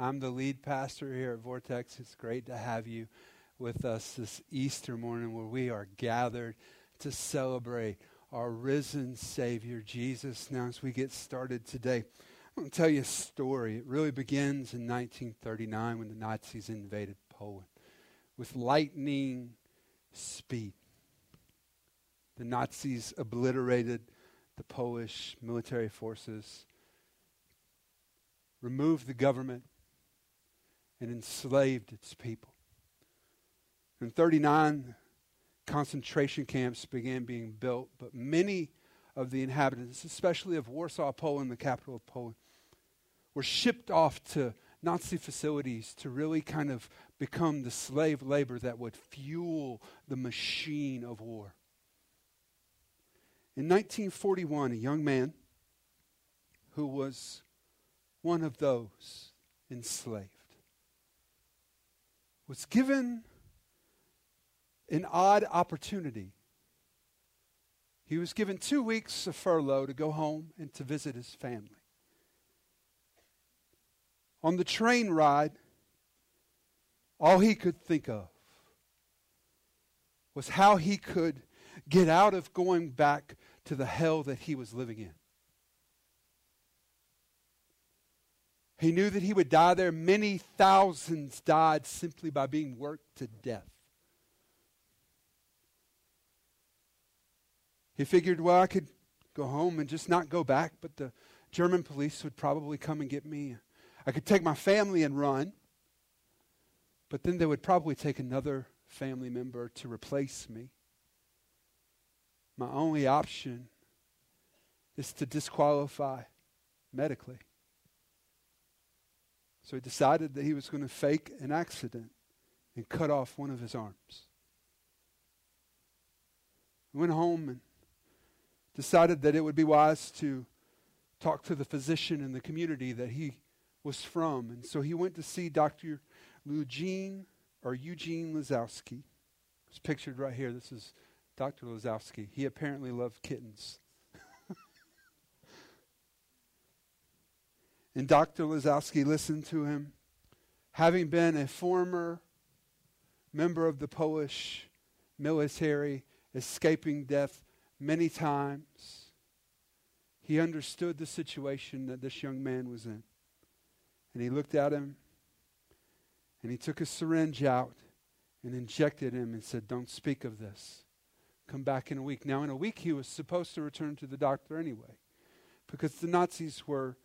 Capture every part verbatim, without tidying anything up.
I'm the lead pastor here at Vortex. It's great to have you with us this Easter morning where we are gathered to celebrate our risen Savior, Jesus. Now, as we get started today, I'm going to tell you a story. It really begins in nineteen thirty-nine when the Nazis invaded Poland. With lightning speed, the Nazis obliterated the Polish military forces, removed the government, and enslaved its people. In thirty-nine, concentration camps began being built, but many of the inhabitants, especially of Warsaw, Poland, the capital of Poland, were shipped off to Nazi facilities to really kind of become the slave labor that would fuel the machine of war. In nineteen forty-one, a young man who was one of those enslaved was given an odd opportunity. He was given two weeks of furlough to go home and to visit his family. On the train ride, all he could think of was how he could get out of going back to the hell that he was living in. He knew that he would die there. Many thousands died simply by being worked to death. He figured, well, I could go home and just not go back, but the German police would probably come and get me. I could take my family and run, but then they would probably take another family member to replace me. My only option is to disqualify medically. So he decided that he was going to fake an accident and cut off one of his arms. He went home and decided that it would be wise to talk to the physician in the community that he was from. And so he went to see Doctor Eugene or Eugene Lazowski. It's pictured right here. This is Doctor Lazowski. He apparently loved kittens. And Doctor Lazowski listened to him. Having been a former member of the Polish military, escaping death many times, he understood the situation that this young man was in. And he looked at him, and he took a syringe out and injected him and said, "Don't speak of this. Come back in a week." Now, in a week, he was supposed to return to the doctor anyway, because the Nazis were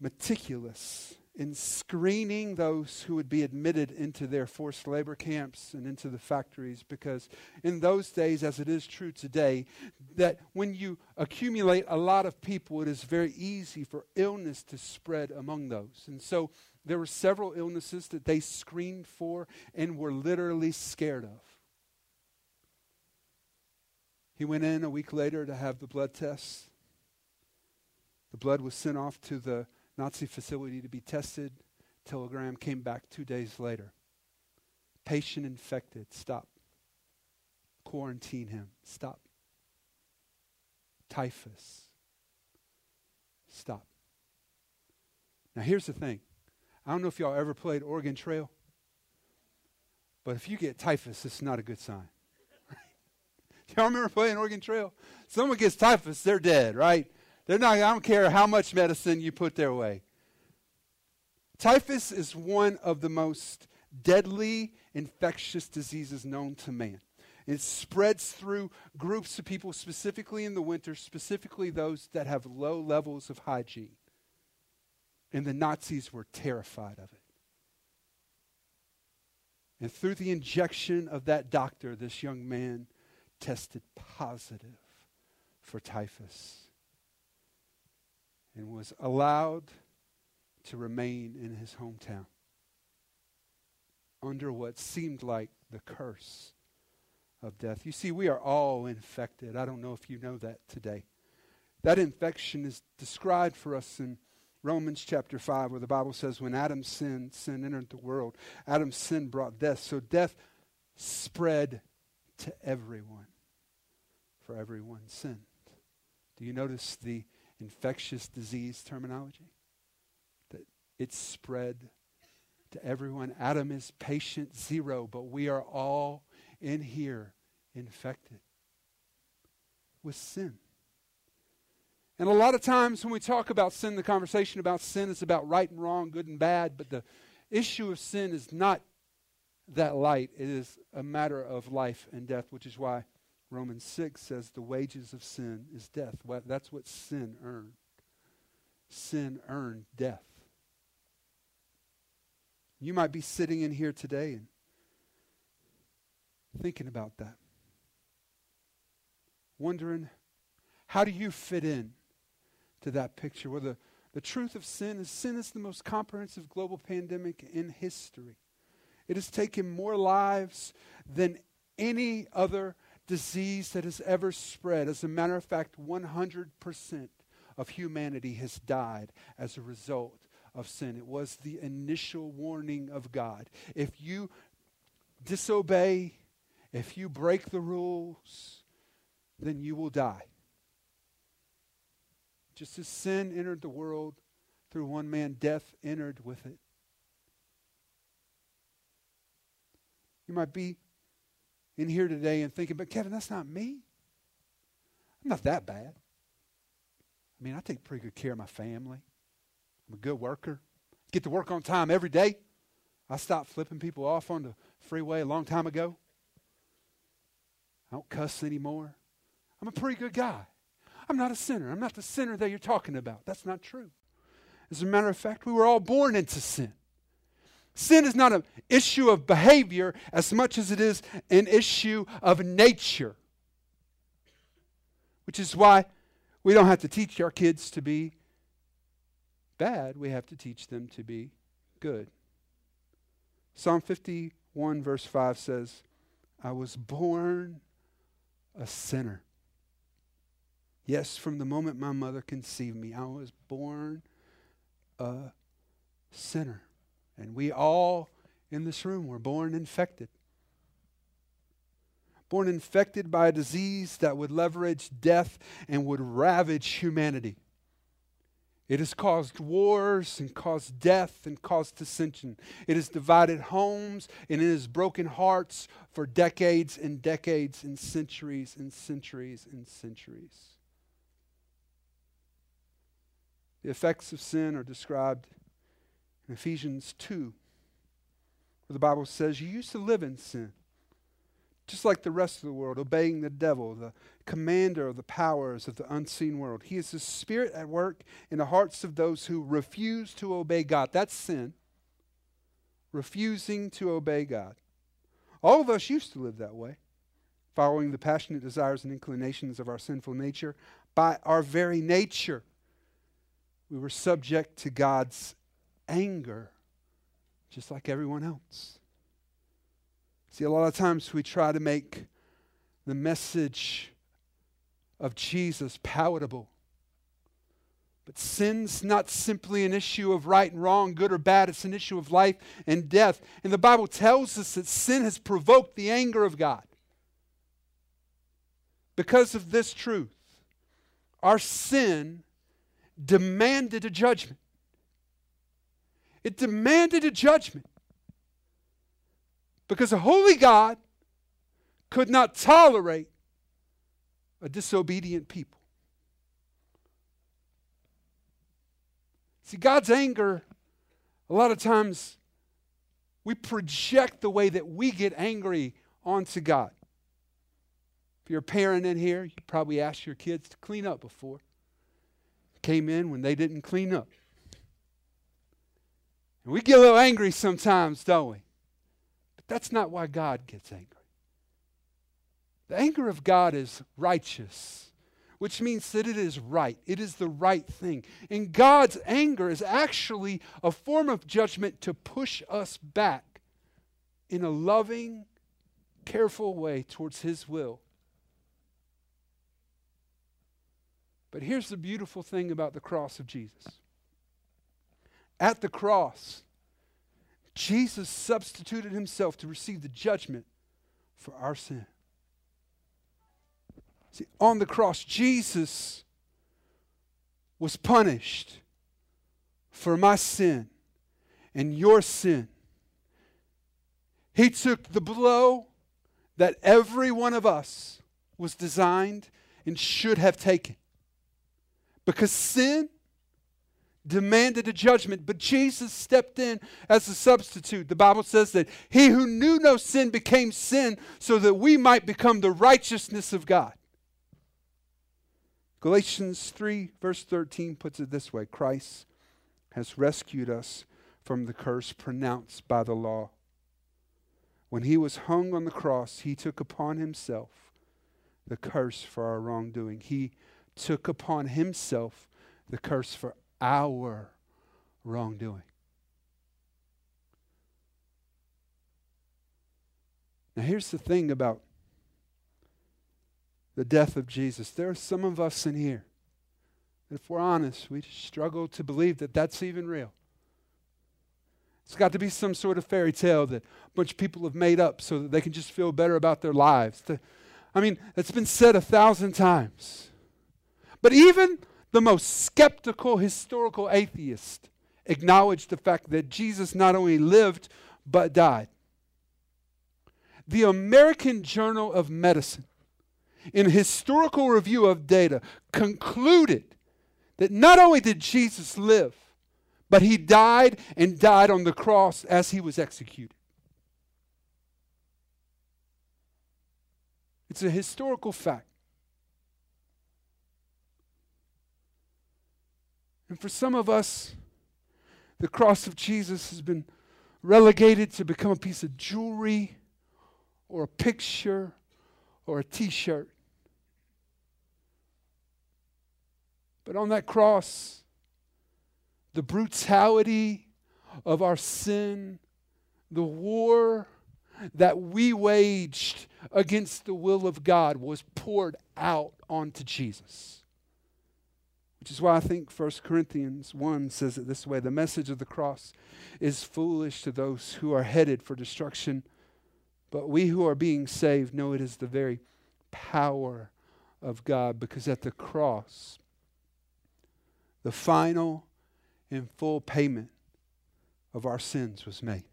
meticulous in screening those who would be admitted into their forced labor camps and into the factories, because in those days, as it is true today, that when you accumulate a lot of people, it is very easy for illness to spread among those. And so there were several illnesses that they screened for and were literally scared of. He went in a week later to have the blood tests. The blood was sent off to the Nazi facility to be tested. Telegram came back two days later. Patient infected. Stop. Quarantine him. Stop. Typhus. Stop. Now here's the thing. I don't know if y'all ever played Oregon Trail, but if you get typhus, it's not a good sign. Right? Y'all remember playing Oregon Trail? Someone gets typhus, they're dead, right? They're not, I don't care how much medicine you put their way. Typhus is one of the most deadly infectious diseases known to man. It spreads through groups of people, specifically in the winter, specifically those that have low levels of hygiene. And the Nazis were terrified of it. And through the injection of that doctor, this young man tested positive for typhus and was allowed to remain in his hometown. under what seemed like the curse of death. You see, we are all infected. I don't know if you know that today. That infection is described for us in Romans chapter five, where the Bible says, when Adam sinned, sin entered the world. Adam's sin brought death. So death spread to everyone, for everyone sinned. Do you notice the infectious disease terminology? That it spread to everyone. Adam is patient zero, but we are all in here infected with sin. And a lot of times when we talk about sin, the conversation about sin is about right and wrong, good and bad, but the issue of sin is not that light. It is a matter of life and death, which is why Romans six says the wages of sin is death. Well, that's what sin earned. Sin earned death. You might be sitting in here today and thinking about that, wondering, how do you fit in to that picture? Well, the, the truth of sin is sin is the most comprehensive global pandemic in history. It has taken more lives than any other disease that has ever spread. As a matter of fact, one hundred percent of humanity has died as a result of sin. It was the initial warning of God. If you disobey, if you break the rules, then you will die. Just as sin entered the world through one man, death entered with it. You might be in here today and thinking, but Kevin, that's not me. I'm not that bad. I mean, I take pretty good care of my family. I'm a good worker. Get to work on time every day. I stopped flipping people off on the freeway a long time ago. I don't cuss anymore. I'm a pretty good guy. I'm not a sinner. I'm not the sinner that you're talking about. That's not true. As a matter of fact, we were all born into sin. Sin is not an issue of behavior as much as it is an issue of nature, which is why we don't have to teach our kids to be bad. We have to teach them to be good. Psalm fifty-one verse five says, I was born a sinner. Yes, from the moment my mother conceived me, I was born a sinner. And we all in this room were born infected. Born infected by a disease that would leverage death and would ravage humanity. It has caused wars and caused death and caused dissension. It has divided homes and it has broken hearts for decades and decades and centuries and centuries and centuries. The effects of sin are described in Ephesians two, where the Bible says, you used to live in sin, just like the rest of the world, obeying the devil, the commander of the powers of the unseen world. He is the spirit at work in the hearts of those who refuse to obey God. That's sin, refusing to obey God. All of us used to live that way, following the passionate desires and inclinations of our sinful nature. By our very nature, we were subject to God's anger, just like everyone else. See, a lot of times we try to make the message of Jesus palatable. But sin's not simply an issue of right and wrong, good or bad. It's an issue of life and death. And the Bible tells us that sin has provoked the anger of God. Because of this truth, our sin demanded a judgment. It demanded a judgment. Because a holy God could not tolerate a disobedient people. See, God's anger, a lot of times we project the way that we get angry onto God. If you're a parent in here, you probably asked your kids to clean up before. Came in when they didn't clean up. And we get a little angry sometimes, don't we? That's not why God gets angry. The anger of God is righteous, which means that it is right. It is the right thing. And God's anger is actually a form of judgment to push us back in a loving, careful way towards His will. But here's the beautiful thing about the cross of Jesus. At the cross, Jesus substituted Himself to receive the judgment for our sin. See, on the cross, Jesus was punished for my sin and your sin. He took the blow that every one of us was designed and should have taken. Because sin demanded a judgment, but Jesus stepped in as a substitute. The Bible says that He who knew no sin became sin so that we might become the righteousness of God. Galatians three verse thirteen puts it this way: Christ has rescued us from the curse pronounced by the law. When He was hung on the cross, He took upon Himself the curse for our wrongdoing. He took upon Himself the curse for our wrongdoing. Now here's the thing about the death of Jesus. There are some of us in here, if we're honest, we struggle to believe that that's even real. It's got to be some sort of fairy tale that a bunch of people have made up so that they can just feel better about their lives. I mean, it's been said a thousand times. But even the most skeptical historical atheist acknowledged the fact that Jesus not only lived, but died. The American Journal of Medicine, in a historical review of data, concluded that not only did Jesus live, but He died, and died on the cross as He was executed. It's a historical fact. And for some of us, the cross of Jesus has been relegated to become a piece of jewelry or a picture or a t-shirt. But on that cross, the brutality of our sin, the war that we waged against the will of God was poured out onto Jesus. Which is why I think First Corinthians one says it this way: the message of the cross is foolish to those who are headed for destruction, but we who are being saved know it is the very power of God, because at the cross, the final and full payment of our sins was made.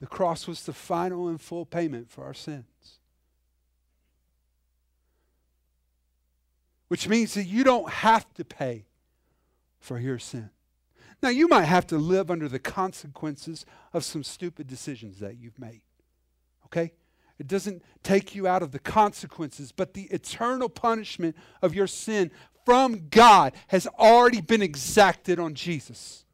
The cross was the final and full payment for our sins. Which means that you don't have to pay for your sin. Now, you might have to live under the consequences of some stupid decisions that you've made. Okay? It doesn't take you out of the consequences, but the eternal punishment of your sin from God has already been exacted on Jesus.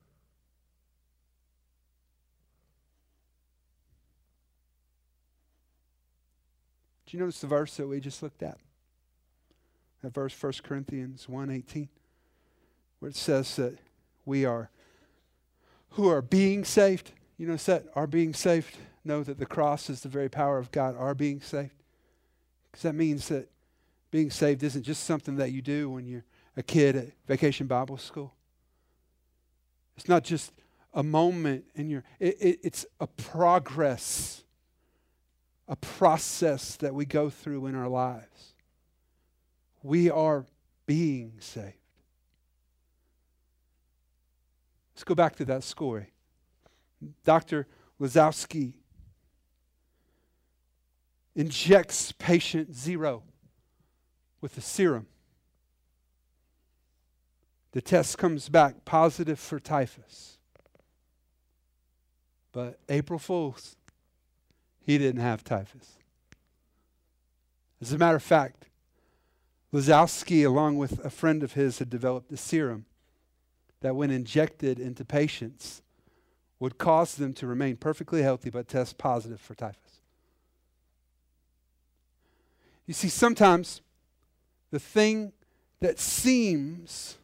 Did you notice the verse that we just looked at? That verse, First Corinthians one eighteen, where it says that we are, who are being saved, you know, that are being saved, know that the cross is the very power of God, are being saved. Because that means that being saved isn't just something that you do when you're a kid at Vacation Bible School. It's not just a moment in your, it, it, it's a progress, a process that we go through in our lives. We are being saved. Let's go back to that story. Doctor Lazowski injects patient zero with a serum. The test comes back positive for typhus. But April Fool's, he didn't have typhus. As a matter of fact, Lazowski, along with a friend of his, had developed a serum that, when injected into patients, would cause them to remain perfectly healthy but test positive for typhus. You see, sometimes the thing that seems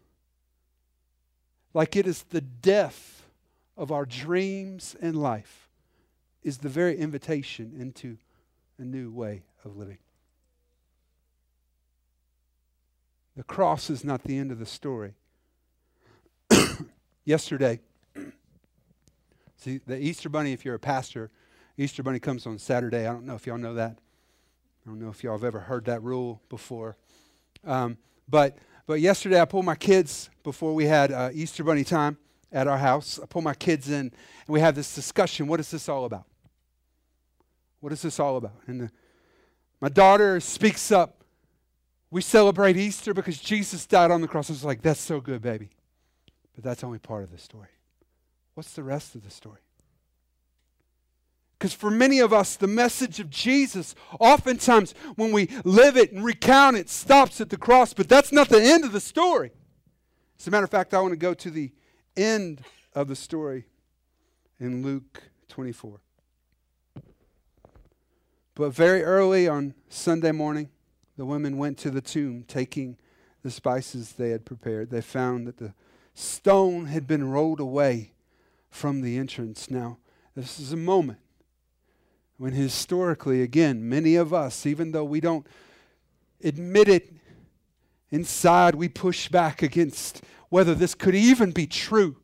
like it is the death of our dreams and life is the very invitation into a new way of living. The cross is not the end of the story. Yesterday, see, the Easter Bunny, if you're a pastor, Easter Bunny comes on Saturday. I don't know if y'all know that. I don't know if y'all have ever heard that rule before. Um, but but yesterday I pulled my kids, before we had uh, Easter Bunny time at our house, I pulled my kids in, and we had this discussion. What is this all about? What is this all about? And the, my daughter speaks up. We celebrate Easter because Jesus died on the cross. I was like, that's so good, baby. But that's only part of the story. What's the rest of the story? Because for many of us, the message of Jesus, oftentimes when we live it and recount it, stops at the cross, but that's not the end of the story. As a matter of fact, I want to go to the end of the story in Luke twenty-four. But very early on Sunday morning, the women went to the tomb, taking the spices they had prepared. They found that the stone had been rolled away from the entrance. Now, this is a moment when historically, again, many of us, even though we don't admit it inside, we push back against whether this could even be true.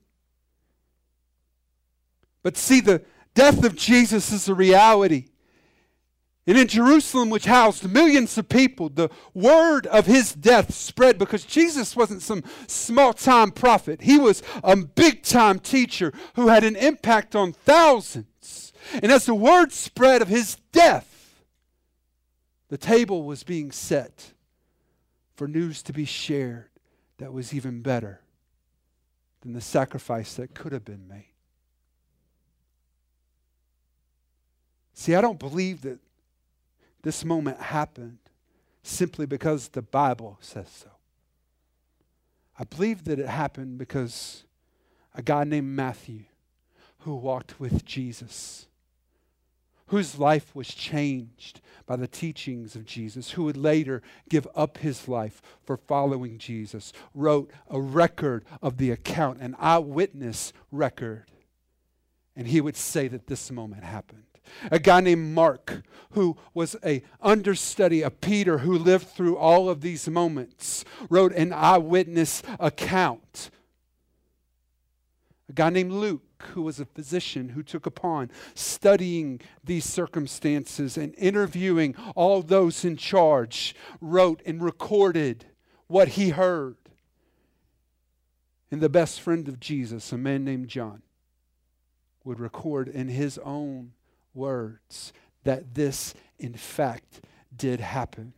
But see, the death of Jesus is a reality. And in Jerusalem, which housed millions of people, the word of his death spread because Jesus wasn't some small-time prophet. He was a big-time teacher who had an impact on thousands. And as the word spread of his death, the table was being set for news to be shared that was even better than the sacrifice that could have been made. See, I don't believe that this moment happened simply because the Bible says so. I believe that it happened because a guy named Matthew, who walked with Jesus, whose life was changed by the teachings of Jesus, who would later give up his life for following Jesus, wrote a record of the account, an eyewitness record. And he would say that this moment happened. A guy named Mark, who was an understudy of Peter, who lived through all of these moments, wrote an eyewitness account. A guy named Luke, who was a physician who took upon studying these circumstances and interviewing all those in charge, wrote and recorded what he heard. And the best friend of Jesus, a man named John, would record in his own words that this, in fact, did happen.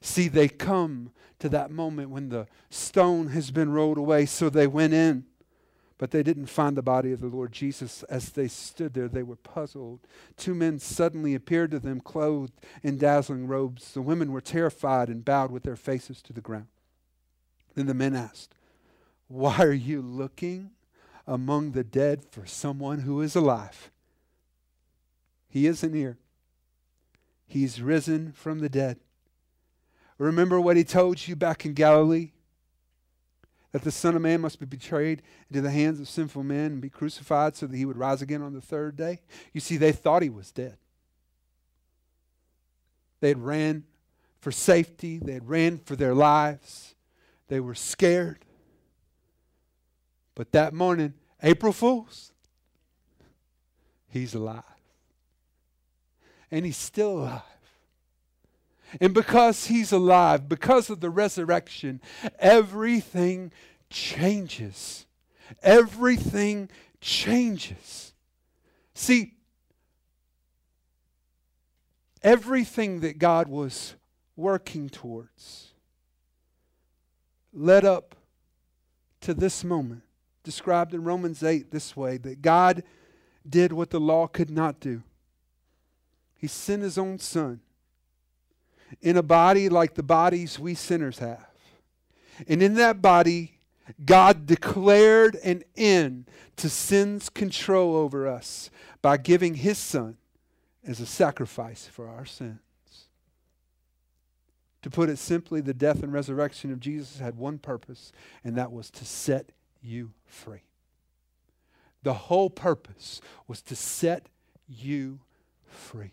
See, they come to that moment when the stone has been rolled away, so they went in. But they didn't find the body of the Lord Jesus. As they stood there, they were puzzled. Two men suddenly appeared to them, clothed in dazzling robes. The women were terrified and bowed with their faces to the ground. Then the men asked, "Why are you looking among the dead for someone who is alive? He isn't here. He's risen from the dead. Remember what he told you back in Galilee? That the Son of Man must be betrayed into the hands of sinful men and be crucified so that he would rise again on the third day." You see, they thought he was dead. They had ran for safety. They had ran for their lives. They were scared. But that morning, April Fools, he's alive. And he's still alive. And because he's alive, because of the resurrection, everything changes. Everything changes. See, everything that God was working towards led up to this moment, described in Romans eight this way, that God did what the law could not do. He sent his own Son in a body like the bodies we sinners have. And in that body, God declared an end to sin's control over us by giving his Son as a sacrifice for our sins. To put it simply, the death and resurrection of Jesus had one purpose, and that was to set you free. The whole purpose was to set you free.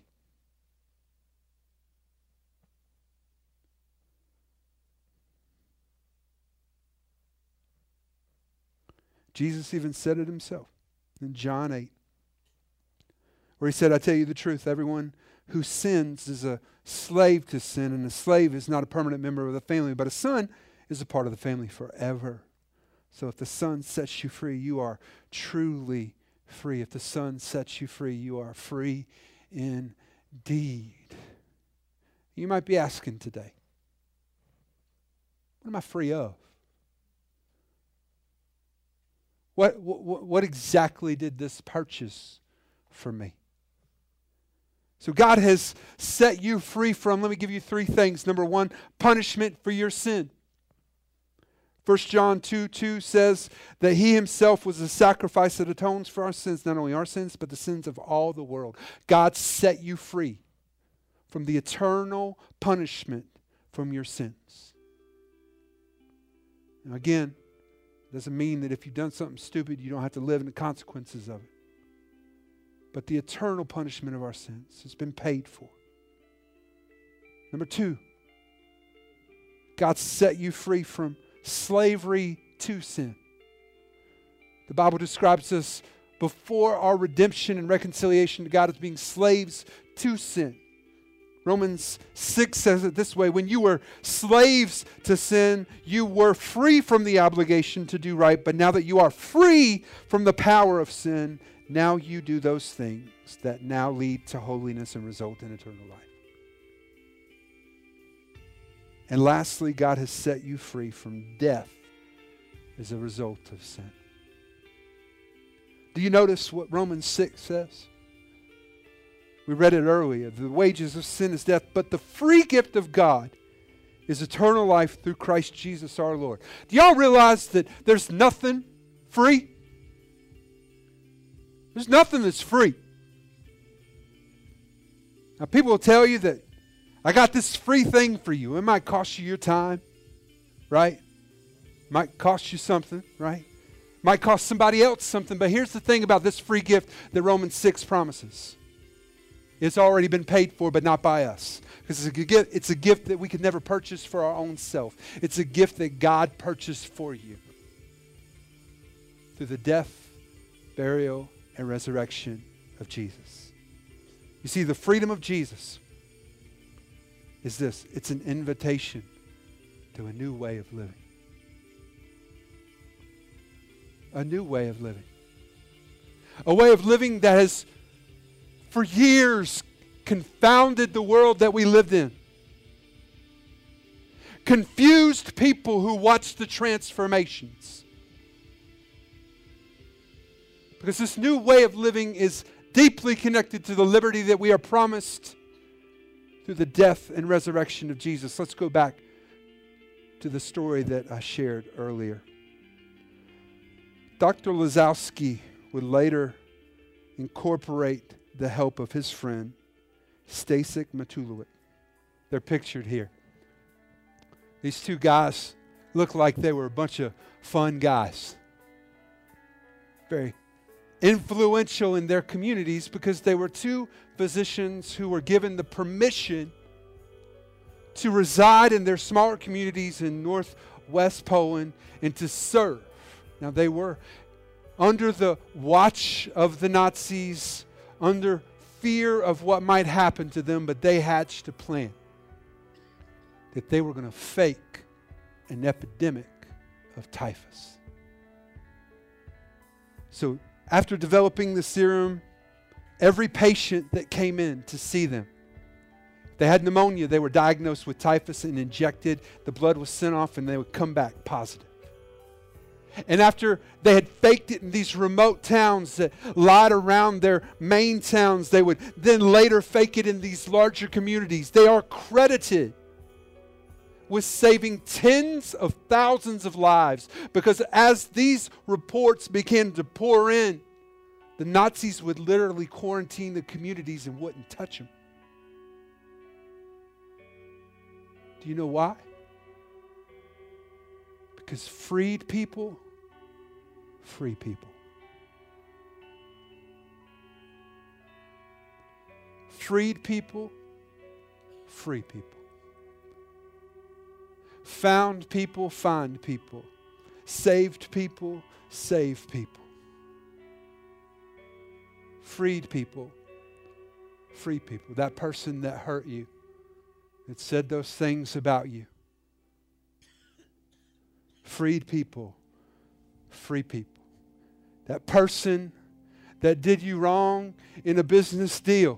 Jesus even said it himself in John eight, where he said, I tell you the truth, everyone who sins is a slave to sin, and a slave is not a permanent member of the family, but a son is a part of the family forever. So if the Son sets you free, you are truly free. If the Son sets you free, you are free indeed. You might be asking today, what am I free of? What, what, what exactly did this purchase for me? So God has set you free from, let me give you three things. Number one, punishment for your sin. First John two two says that he himself was the sacrifice that atones for our sins, not only our sins, but the sins of all the world. God set you free from the eternal punishment from your sins. Now again, doesn't mean that if you've done something stupid, you don't have to live in the consequences of it. But the eternal punishment of our sins has been paid for. Number two, God set you free from slavery to sin. The Bible describes us before our redemption and reconciliation to God as being slaves to sin. Romans six says it this way, when you were slaves to sin, you were free from the obligation to do right, but now that you are free from the power of sin, now you do those things that now lead to holiness and result in eternal life. And lastly, God has set you free from death as a result of sin. Do you notice what Romans six says? We read it earlier. The wages of sin is death, but the free gift of God is eternal life through Christ Jesus our Lord. Do y'all realize that there's nothing free? There's nothing that's free. Now, people will tell you that I got this free thing for you. It might cost you your time, right? Might cost you something, right? Might cost somebody else something, but here's the thing about this free gift that Romans six promises. It's already been paid for, but not by us. Because it's a gift that we could never purchase for our own self. It's a gift that God purchased for you through the death, burial, and resurrection of Jesus. You see, the freedom of Jesus is this. It's an invitation to a new way of living. A new way of living. A way of living that has for years confounded the world that we lived in. Confused people who watched the transformations. Because this new way of living is deeply connected to the liberty that we are promised through the death and resurrection of Jesus. Let's go back to the story that I shared earlier. Doctor Lazowski would later incorporate the help of his friend, Stasek Matulowicz. They're pictured here. These two guys looked like they were a bunch of fun guys. Very influential in their communities because they were two physicians who were given the permission to reside in their smaller communities in northwest Poland and to serve. Now they were under the watch of the Nazis, under fear of what might happen to them, but they hatched a plan that they were going to fake an epidemic of typhus. So after developing the serum, every patient that came in to see them, they had pneumonia, they were diagnosed with typhus and injected, the blood was sent off and they would come back positive. And after they had faked it in these remote towns that lied around their main towns, they would then later fake it in these larger communities. They are credited with saving tens of thousands of lives because as these reports began to pour in, the Nazis would literally quarantine the communities and wouldn't touch them. Do you know why? Because freed people, free people. freed people, free people. Found people, find people. Saved people, save people. Freed people, free people. That person that hurt you, that said those things about you. Freed people, free people. That person that did you wrong in a business deal.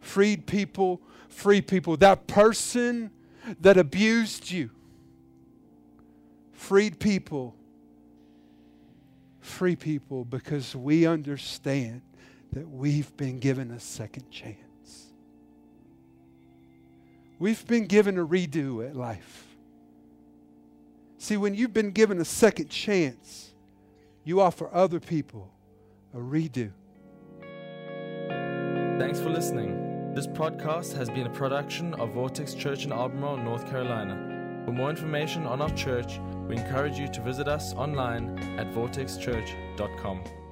Freed people, free people. That person that abused you. Freed people, free people, because we understand that we've been given a second chance. We've been given a redo at life. See, when you've been given a second chance, you offer other people a redo. Thanks for listening. This podcast has been a production of Vortex Church in Albemarle, North Carolina. For more information on our church, we encourage you to visit us online at vortex church dot com.